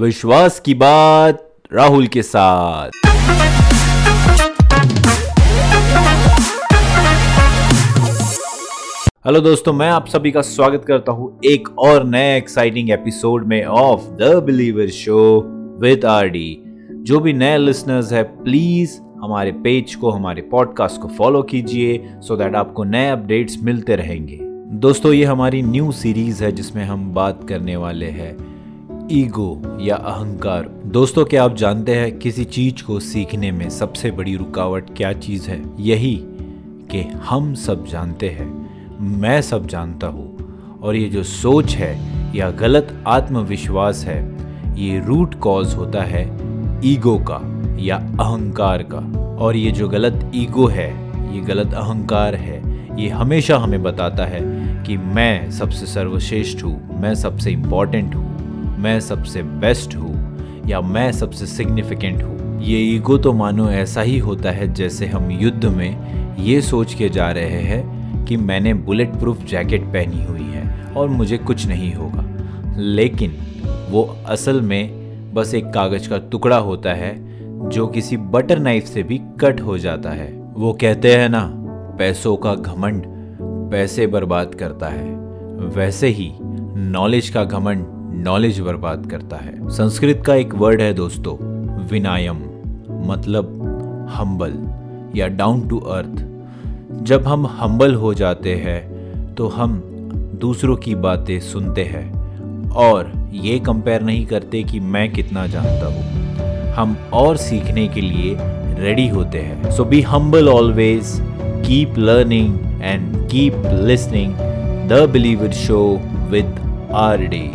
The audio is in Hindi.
विश्वास की बात राहुल के साथ। हेलो दोस्तों, मैं आप सभी का स्वागत करता हूं एक और नए एक्साइटिंग एपिसोड में of the believer show with RD. जो भी नए लिसनर्स है, प्लीज हमारे पेज को, हमारे पॉडकास्ट को फॉलो कीजिए सो दैट आपको नए अपडेट्स मिलते रहेंगे। दोस्तों, ये हमारी न्यू सीरीज है जिसमें हम बात करने वाले हैं ईगो या अहंकार। दोस्तों, क्या आप जानते हैं किसी चीज को सीखने में सबसे बड़ी रुकावट क्या चीज है? यही कि हम सब जानते हैं, मैं सब जानता हूँ, और ये जो सोच है या गलत आत्मविश्वास है, ये रूट कॉज होता है ईगो का या अहंकार का। और ये जो गलत ईगो है, ये गलत अहंकार है, ये हमेशा हमें बताता है कि मैं सबसे सर्वश्रेष्ठ हूँ, मैं सबसे इम्पॉर्टेंट हूँ, मैं सबसे बेस्ट हूँ या मैं सबसे सिग्निफिकेंट हूँ। ये ईगो तो मानो ऐसा ही होता है जैसे हम युद्ध में ये सोच के जा रहे हैं कि मैंने बुलेट प्रूफ जैकेट पहनी हुई है और मुझे कुछ नहीं होगा, लेकिन वो असल में बस एक कागज़ का टुकड़ा होता है जो किसी बटर नाइफ से भी कट हो जाता है। वो कहते हैं ना, पैसों का घमंड पैसे बर्बाद करता है, वैसे ही नॉलेज का घमंड नॉलेज बर्बाद करता है। संस्कृत का एक वर्ड है दोस्तों, विनायम, मतलब हम्बल या डाउन टू अर्थ। जब हम हम्बल हो जाते हैं तो हम दूसरों की बातें सुनते हैं और ये कंपेयर नहीं करते कि मैं कितना जानता हूँ। हम और सीखने के लिए रेडी होते हैं। So be humble always, keep learning and keep listening the believer show with RD.